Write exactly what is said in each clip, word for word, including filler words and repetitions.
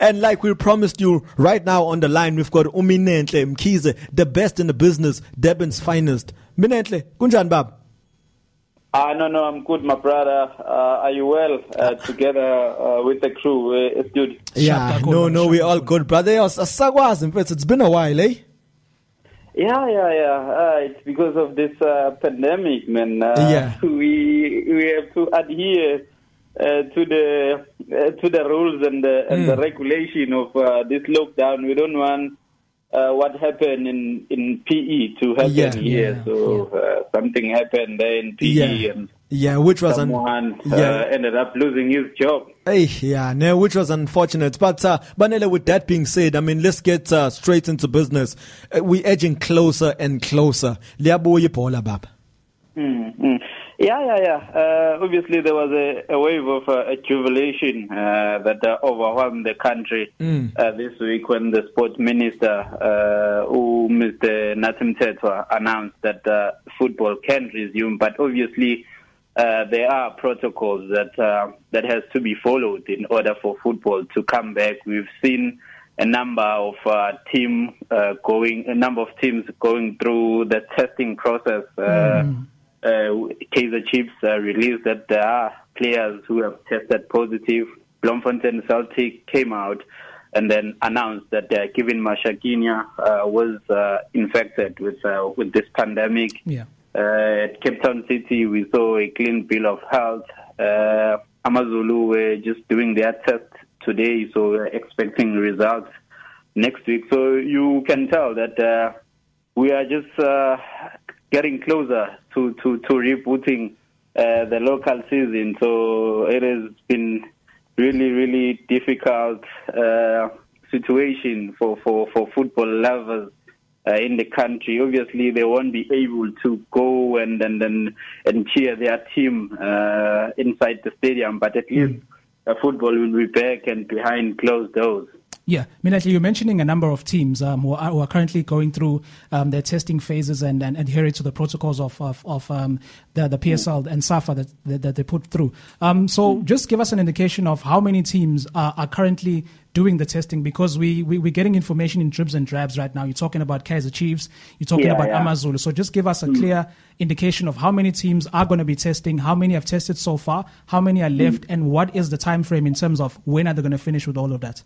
And like we promised you, right now on the line, we've got Minenhle Mkhize, the best in the business, Durban's finest. Minenhle, kunjani baba? Uh, no, no, I'm good, my brother. Uh, are you well? Uh, together uh, with the crew, uh, it's good. Yeah, no, no, we're all good, brother. It's been a while, eh? Yeah, yeah, yeah. Uh, it's because of this uh, pandemic, man. Uh, yeah. We we have to adhere uh, to the uh, to the rules and the and mm. the regulation of uh, this lockdown. We don't want uh, what happened in in P E to happen yeah, here. Yeah, so yeah. Uh, something happened there in P E, yeah. and yeah, which was someone un- uh, yeah. ended up losing his job. Hey, yeah, no, which was unfortunate. But, uh, Banele, with that being said, I mean, let's get uh, straight into business. Uh, we're edging closer and closer. Liyabuye phola baba. Mm-hmm. Yeah, yeah, yeah. Uh, obviously, there was a, a wave of uh, jubilation uh, that uh, overwhelmed the country mm. uh, this week when the sports minister, uh, who Mister Nathi Mthethwa, announced that uh, football can resume. But obviously, Uh, there are protocols that uh, that has to be followed in order for football to come back. We've seen a number of uh, team uh, going, a number of teams going through the testing process. Uh, mm. uh, Kaizer Chiefs uh, released that there are players who have tested positive. Bloemfontein Celtic came out and then announced that uh, Kevin Mashakinya uh, was uh, infected with uh, with this pandemic. Yeah. Uh, at Cape Town City, we saw a clean bill of health. Uh, Amazulu were just doing their test today, so we're expecting results next week. So you can tell that uh, we are just uh, getting closer to, to, to rebooting uh, the local season. So it has been really, really difficult uh, situation for, for, for football lovers. Uh, in the country, obviously they won't be able to go and and and, and cheer their team uh, inside the stadium, but at least mm. football will be back and behind closed doors. Yeah, Minenhle, you're mentioning a number of teams um, who, are, who are currently going through um, their testing phases and, and adhering to the protocols of of, of um, the, the P S L mm. and SAFA that, that that they put through. Um, so mm. just give us an indication of how many teams are, are currently doing the testing, because we, we, we're getting information in dribs and drabs right now. You're talking about Kaizer Chiefs, you're talking yeah, about yeah. Amazulu. So just give us a mm. clear indication of how many teams are going to be testing, how many have tested so far, how many are left, mm. and what is the time frame in terms of when are they going to finish with all of that?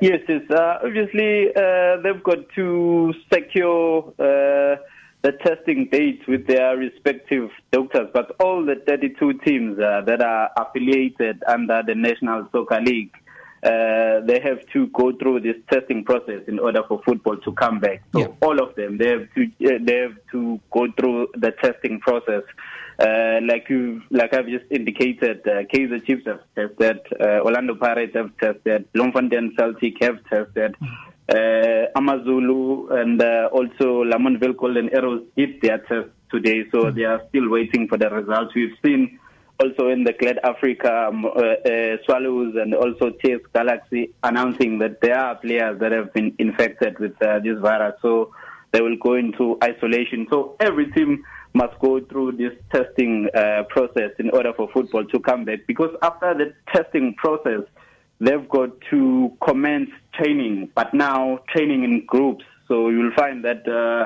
Yes, yes. Uh, obviously, uh, they've got to secure uh, the testing dates with their respective doctors, but all the thirty-two teams uh, that are affiliated under the National Soccer League, Uh, they have to go through this testing process in order for football to come back. So yeah. all of them, they have to uh, they have to go through the testing process. Uh, like you, like I've just indicated, uh, Kaizer Chiefs have tested, uh, Orlando Pirates have tested, Bloemfontein Celtic have tested, uh, Amazulu, and uh, also Lamontville Golden Arrows did their test today. So mm-hmm. they are still waiting for the results. We've seen. Also in the Glad Africa, um, uh, uh, Swallows and also Chase Galaxy announcing that there are players that have been infected with uh, this virus. So they will go into isolation. So every team must go through this testing uh, process in order for football to come back. Because after the testing process, they've got to commence training, but now training in groups. So you'll find that Uh,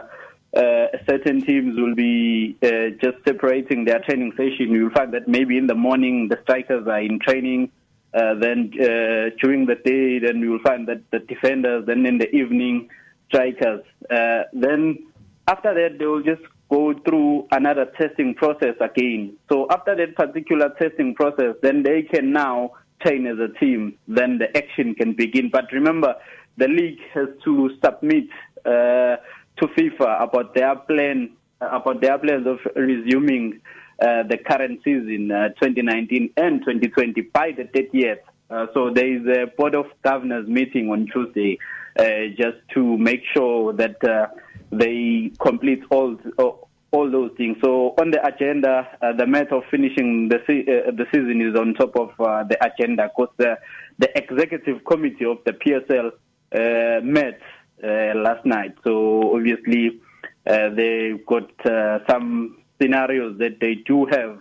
Uh, certain teams will be uh, just separating their training session. You'll find that maybe in the morning the strikers are in training, uh, then uh, during the day, then you'll find that the defenders, then in the evening, strikers. Uh, then after that, they will just go through another testing process again. So after that particular testing process, then they can now train as a team. Then the action can begin. But remember, the league has to submit Uh, to FIFA about their plan, about their plans of resuming uh, the current season, uh, twenty nineteen and twenty twenty, by the thirtieth. Uh, so there is a Board of Governors meeting on Tuesday, uh, just to make sure that uh, they complete all all those things. So on the agenda, uh, the matter of finishing the se- uh, the season is on top of uh, the agenda, because the, the executive committee of the P S L uh, met Uh, last night. So obviously uh, they've got uh, some scenarios that they do have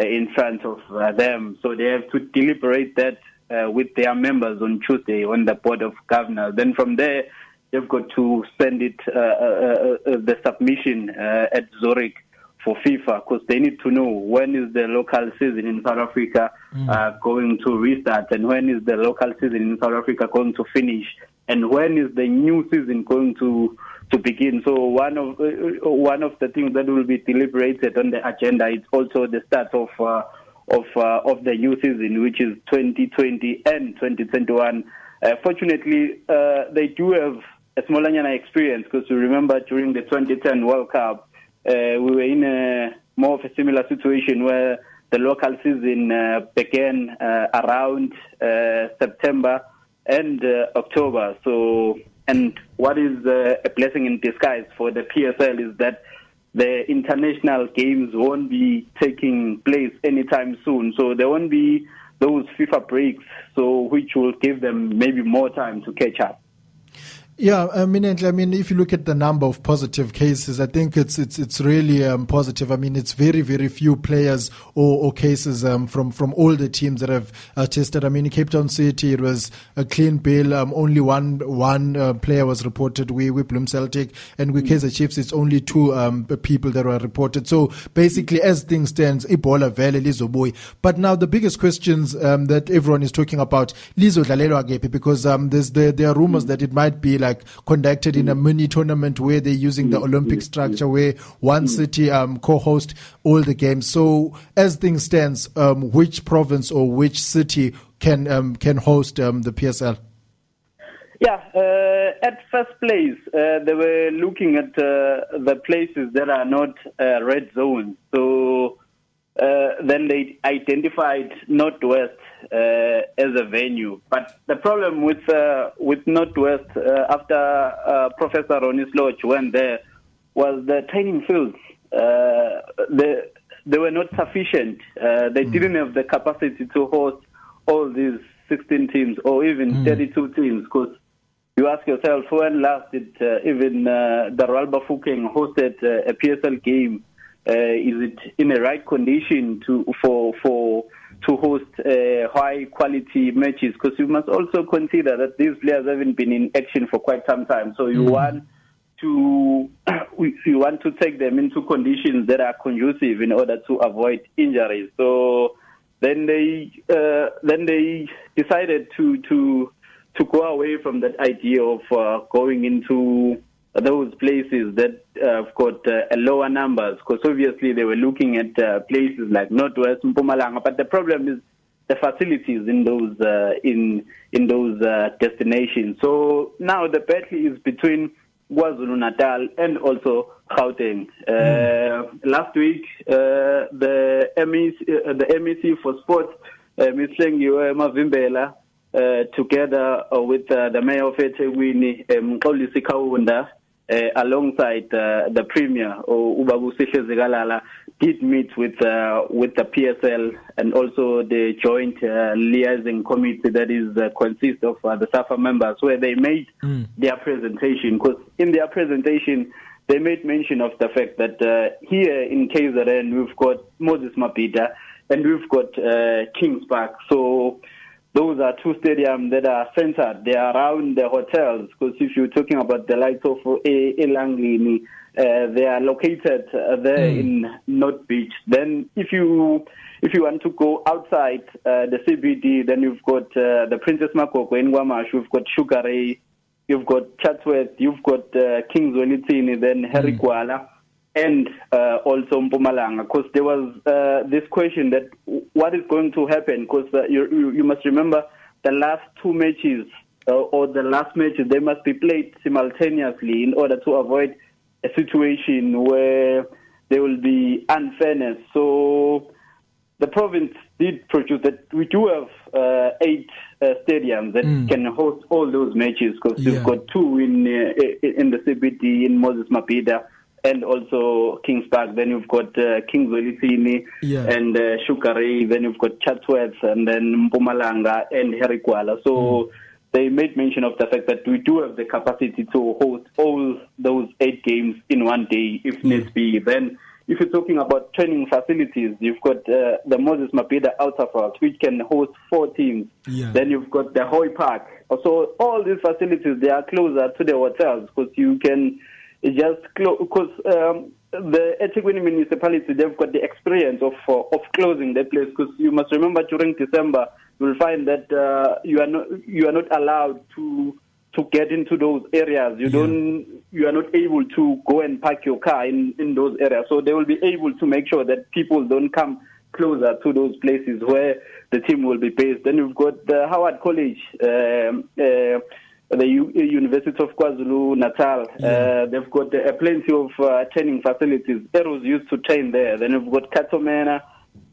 uh, in front of uh, them. So they have to deliberate that uh, uh, with their members on Tuesday on the Board of Governors. Then from there, they've got to send it uh, uh, uh, the submission uh, at Zurich for FIFA, because they need to know when is the local season in South Africa mm. uh, going to restart, and when is the local season in South Africa going to finish, and when is the new season going to to begin. So one of uh, one of the things that will be deliberated on the agenda is also the start of uh, of uh, of the new season, which is twenty twenty and twenty twenty-one. Uh, fortunately, uh, they do have a smallanyana experience, because you remember during the twenty ten World Cup, Uh, we were in a more of a similar situation where the local season uh, began uh, around uh, September and uh, October. So, and what is uh, a blessing in disguise for the P S L is that the international games won't be taking place anytime soon. So there won't be those FIFA breaks, so which will give them maybe more time to catch up. Yeah, I mean, I mean, if you look at the number of positive cases, I think it's it's it's really um, positive. I mean, it's very, very few players or, or cases um, from, from all the teams that have uh, tested. I mean, in Cape Town City, it was a clean bill. Um, only one one uh, player was reported. We we Bloemfontein Celtic and we mm-hmm. Kaizer Chiefs, it's only two um, people that were reported. So basically, as things stands, Ebola Valley, Lizoboy. But now the biggest questions um, that everyone is talking about, Lizo Dalelo Agepi, because um, there's the, there are rumors mm-hmm. that it might be like conducted in a mini tournament where they're using the Olympic structure, where one city um, co-hosts all the games. So as things stands, um, which province or which city can um, can host um, the P S L? Yeah, uh, at first place, uh, they were looking at uh, the places that are not uh, red zones. So uh, then they identified Northwest Uh, as a venue, but the problem with uh, with Northwest uh, after uh, Professor Ronnie Sloch went there was the training fields. Uh, they they were not sufficient. Uh, they mm. didn't have the capacity to host all these sixteen teams or even mm. thirty-two teams. Because you ask yourself, when last did uh, even uh, the Royal Bafokeng hosted uh, a P S L game? Uh, is it in the right condition to for for to host uh, high-quality matches? Because you must also consider that these players haven't been in action for quite some time. So you mm. want to you want to take them into conditions that are conducive in order to avoid injuries. So then they uh, then they decided to to to go away from that idea of uh, going into those places that have uh, got uh, a lower numbers, because obviously they were looking at uh, places like Northwest, Mpumalanga, but the problem is the facilities in those uh, in in those uh, destinations. So now the battle is between KwaZulu-Natal and also Gauteng. Uh, mm. Last week, uh, the M E C, uh, the M E C for Sports, uh, Miz Lengiwe Mavimbela, uh, together uh, with uh, the Mayor of eThekwini, Mkholisi Khawunda, Uh, alongside uh, the Premier, or Chase Galaxy, did meet with uh, with the P S L and also the joint uh, liaising committee that is uh, consists of uh, the SAFA members, where they made mm. their presentation. Because in their presentation, they made mention of the fact that uh, here in K Z N we've got Moses Mabhida and we've got uh, Kings Park. So those are two stadiums that are centered. They are around the hotels, because if you're talking about the likes of Elangeni, uh, they are located uh, there mm. in North Beach. Then if you if you want to go outside uh, the C B D, then you've got uh, the Princess Makoko in Guamash, you've got Sugar Ray, you've got Chatsworth, you've got uh, Kings Wellington, then Harry Gwala, and uh, also Mpumalanga, because there was uh, this question that what is going to happen, because uh, you, you must remember the last two matches uh, or the last matches, they must be played simultaneously in order to avoid a situation where there will be unfairness. So the province did produce that. We do have uh, eight uh, stadiums that mm. can host all those matches, because yeah. we've got two in, uh, in the C B D, in Moses Mabhida, and also Kings Park. Then you've got uh, Kings Wellington yeah. and uh, Sugar Ray. Then you've got Chatsworth and then Mpumalanga and Harry Gwala. So mm. they made mention of the fact that we do have the capacity to host all those eight games in one day if mm. needs be. Then If you're talking about training facilities, you've got uh, the Moses Mabhida Outerveld, which can host four teams. Yeah. Then you've got the Hoy Park. So all these facilities, they are closer to the hotels because you can just close. Because um, the eThekwini municipality, they've got the experience of uh, of closing the place. Because you must remember, during December, you'll find that uh, you are not you are not allowed to. to get into those areas. You yeah. don't, you are not able to go and park your car in, in those areas. So they will be able to make sure that people don't come closer to those places where the team will be based. Then you've got the Howard College, um, uh, the U- University of KwaZulu-Natal. Yeah. Uh, they've got uh, plenty of uh, training facilities. Arrows used to train there. Then you've got Katomena.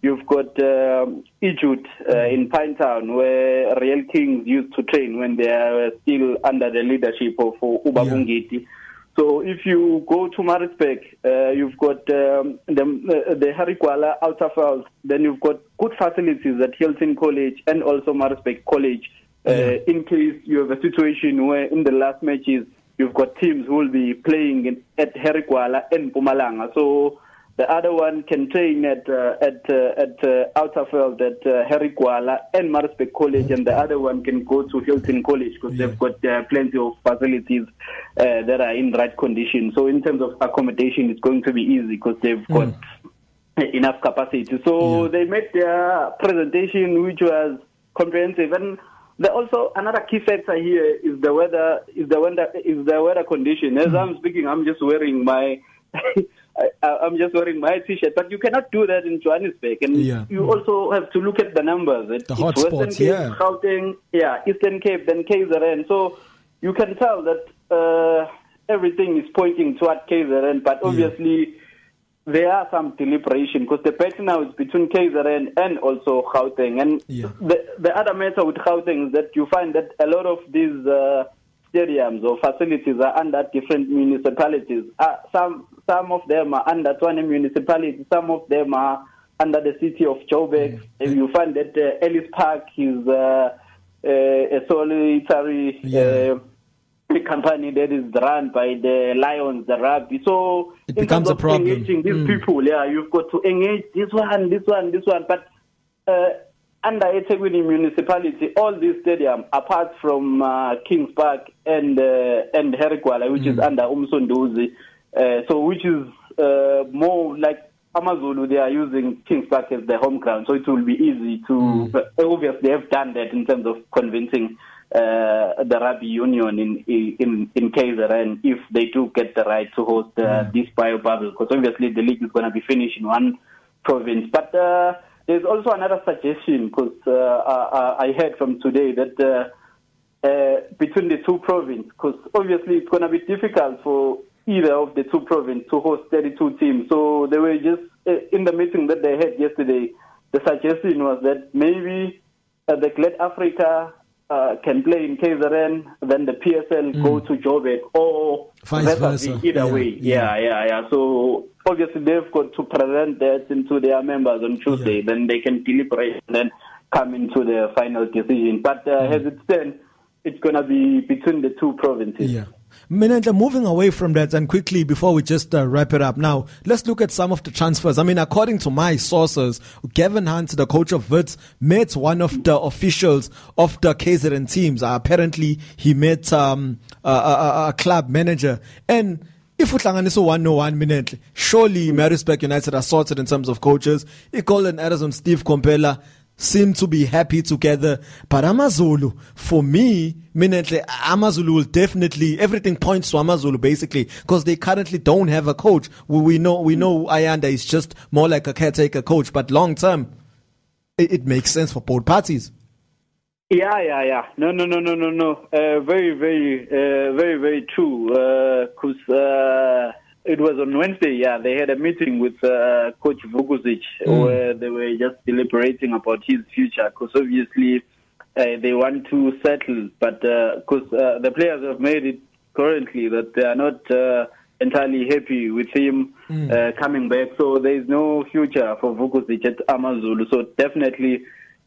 You've got um, Egypt uh, in Pinetown, where Real Kings used to train when they are still under the leadership of uh, Uba yeah. Bungiti. So if you go to Maritzburg, uh, you've got um, the, uh, the Harry Gwala Outerveld. Then you've got good facilities at Hilton College and also Maritzburg College. Uh, yeah. In case you have a situation where in the last matches, you've got teams who will be playing in, at Harry Gwala and Mpumalanga. So the other one can train at uh, at uh, at uh, Outerveld, at uh, Harry Gwala and Maritzburg College, and the other one can go to Hilton College because yeah. they've got uh, plenty of facilities uh, that are in right condition. So in terms of accommodation, it's going to be easy because they've mm. got enough capacity. So yeah. they made their presentation, which was comprehensive, and the, also another key factor here is the weather. Is the weather is the weather condition. As mm. I'm speaking, I'm just wearing my. I, I'm just wearing my T-shirt, but you cannot do that in Johannesburg. And yeah. you also have to look at the numbers. It, the hot spots, Cape, yeah. Gauteng, yeah, Eastern Cape, then K Z N. So you can tell that uh, everything is pointing toward K Z N, but obviously yeah. there are some deliberation because the bet now is between K Z N and also Gauteng. And yeah. the, the other matter with Gauteng is that you find that a lot of these uh, stadiums or facilities are under different municipalities. Uh, some some of them are under Tshwane municipality, some of them are under the city of Joburg. Mm. And you find that uh, Ellis Park is uh, uh, a solitary yeah. uh, company that is run by the Lions, the rugby. So it in becomes terms of a problem. Engaging these mm. people, yeah, you've got to engage this one, this one, this one. But uh, under eThekwini municipality, all these stadiums, apart from uh, Kings Park and uh, and Harry Gwala, which mm. is under Umsunduzi, uh, so which is uh, more like Amazulu, they are using Kings Park as their home ground, so it will be easy to. Mm. Uh, obviously, they have done that in terms of convincing uh, the rugby union in in in K Z N if they do get the right to host uh, mm. this bio bubble, because obviously the league is going to be finished in one province, but. Uh, There's also another suggestion, because uh, I, I heard from today that uh, uh, between the two provinces, because obviously it's going to be difficult for either of the two provinces to host thirty-two teams. So they were just, uh, in the meeting that they had yesterday, the suggestion was that maybe uh, the Glad Africa uh, can play in K Z N, then the P S L mm. go to Joburg, or vice versa. Either yeah, way. Yeah, yeah, yeah. yeah. So obviously, they've got to present that into their members on Tuesday. Yeah. Then they can deliberate and then come into the final decision. But uh, mm. as it stands, it's going to be between the two provinces. Yeah. Minenhle, moving away from that and quickly before we just uh, wrap it up now, let's look at some of the transfers. I mean, according to my sources, Gavin Hunt, the coach of Wits, met one of the officials of the K Z N teams. Uh, apparently, he met um, a, a, a club manager. And if uhlanganiso one oh one Minenhle, surely Maritzburg United are sorted in terms of coaches. Ecole and Addison, Steve Kompela seem to be happy together. But Amazulu, for me, Minenhle, Amazulu will definitely, everything points to Amazulu basically, because they currently don't have a coach. We, we know we know Ayanda is just more like a caretaker coach, but long term, it, it makes sense for both parties. Yeah, yeah, yeah. No, no, no, no, no, no. Uh, very, very, uh, very, very true. Because uh, uh, it was on Wednesday, yeah, they had a meeting with uh, Coach Vukusic mm. where they were just deliberating about his future because obviously uh, they want to settle. But because uh, uh, the players have made it currently that they are not uh, entirely happy with him mm. uh, coming back. So there is no future for Vukusic at Amazulu. So definitely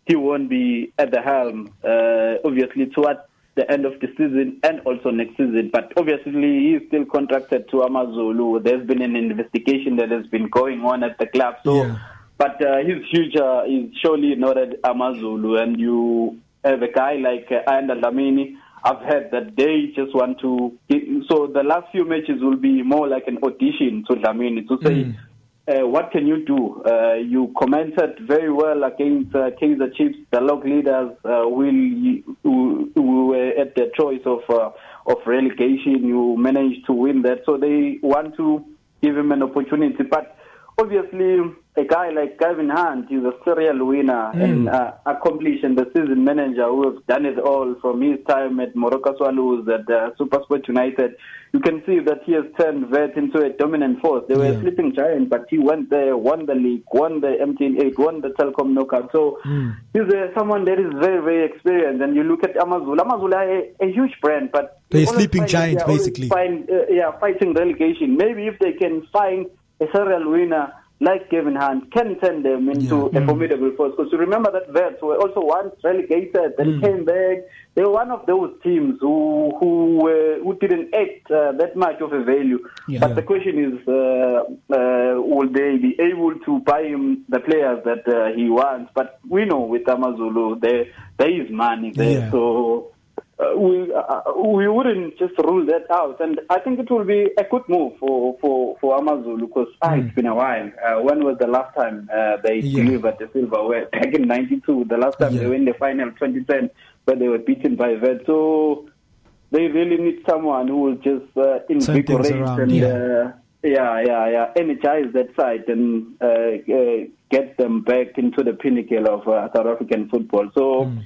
he won't be at the helm, uh, obviously, towards the end of the season and also next season. But obviously, he is still contracted to Amazulu. There's been an investigation that has been going on at the club. So, yeah. But uh, his future is surely not at Amazulu. And you have a guy like uh, Ayanda Dlamini. I've heard that they just want to... So the last few matches will be more like an audition to Dlamini to say... Mm. Uh, what can you do? Uh, you commented very well against uh, Kaizer Chiefs. The log leaders uh, will, who, who were at the choice of uh, of relegation. You managed to win that, so they want to give him an opportunity. But obviously, a guy like Gavin Hunt is a serial winner mm. and uh, accomplished and the season manager who has done it all from his time at Morocco Swallows at uh, SuperSport United. You can see that he has turned V E T into a dominant force. They were yeah. a sleeping giant, but he went there, won the league, won the M T N eight, won the Telkom knockout. So mm. he's uh, someone that is very, very experienced. And you look at Amazulu. Amazulu are a, a huge brand, but they're a sleeping giant, they basically. Find, uh, yeah, fighting relegation. Maybe if they can find a serial winner like Kevin Hunt can turn them into yeah. a formidable force. Because you remember that Vets were also once relegated and mm. came back. They were one of those teams who who, uh, who didn't act uh, that much of a value. Yeah. But the question is, uh, uh, will they be able to buy him the players that uh, he wants? But we know with Amazulu, there there is money there. Yeah. So uh, we uh, we wouldn't just rule that out. And I think it will be a good move for, for, for Amazulu because ah, mm. it's been a while. Uh, when was the last time uh, they yeah. delivered the silverware? Back in ninety-two, the last time yeah. they were in the final, twenty ten, but they were beaten by V E T. So they really need someone who will just uh, invigorate and yeah. Uh, yeah, yeah, yeah, energize that side and uh, uh, get them back into the pinnacle of uh, South African football. So. Mm.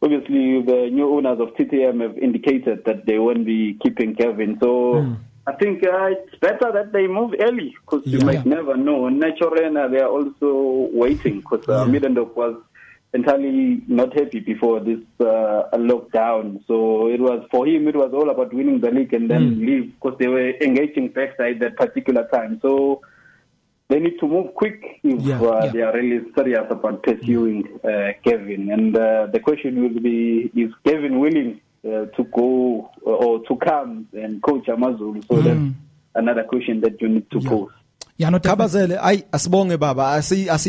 Obviously, the new owners of T T M have indicated that they won't be keeping Kevin. So mm. I think uh, it's better that they move early because yeah. you might never know. Naturena, they are also waiting because yeah. uh, Midendorp was entirely not happy before this uh, lockdown. So it was for him, it was all about winning the league and then mm. leave because they were engaging backside that particular time. So they need to move quick if yeah, uh, yeah. they are really serious about pursuing uh, Kevin. And uh, the question will be, is Kevin willing uh, to go uh, or to come and coach Amazulu? So mm. that's another question that you need to yeah. pose. Yeah, no, Kabazele, I asbonge baba. I see, I see.